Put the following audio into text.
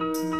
Celebrate.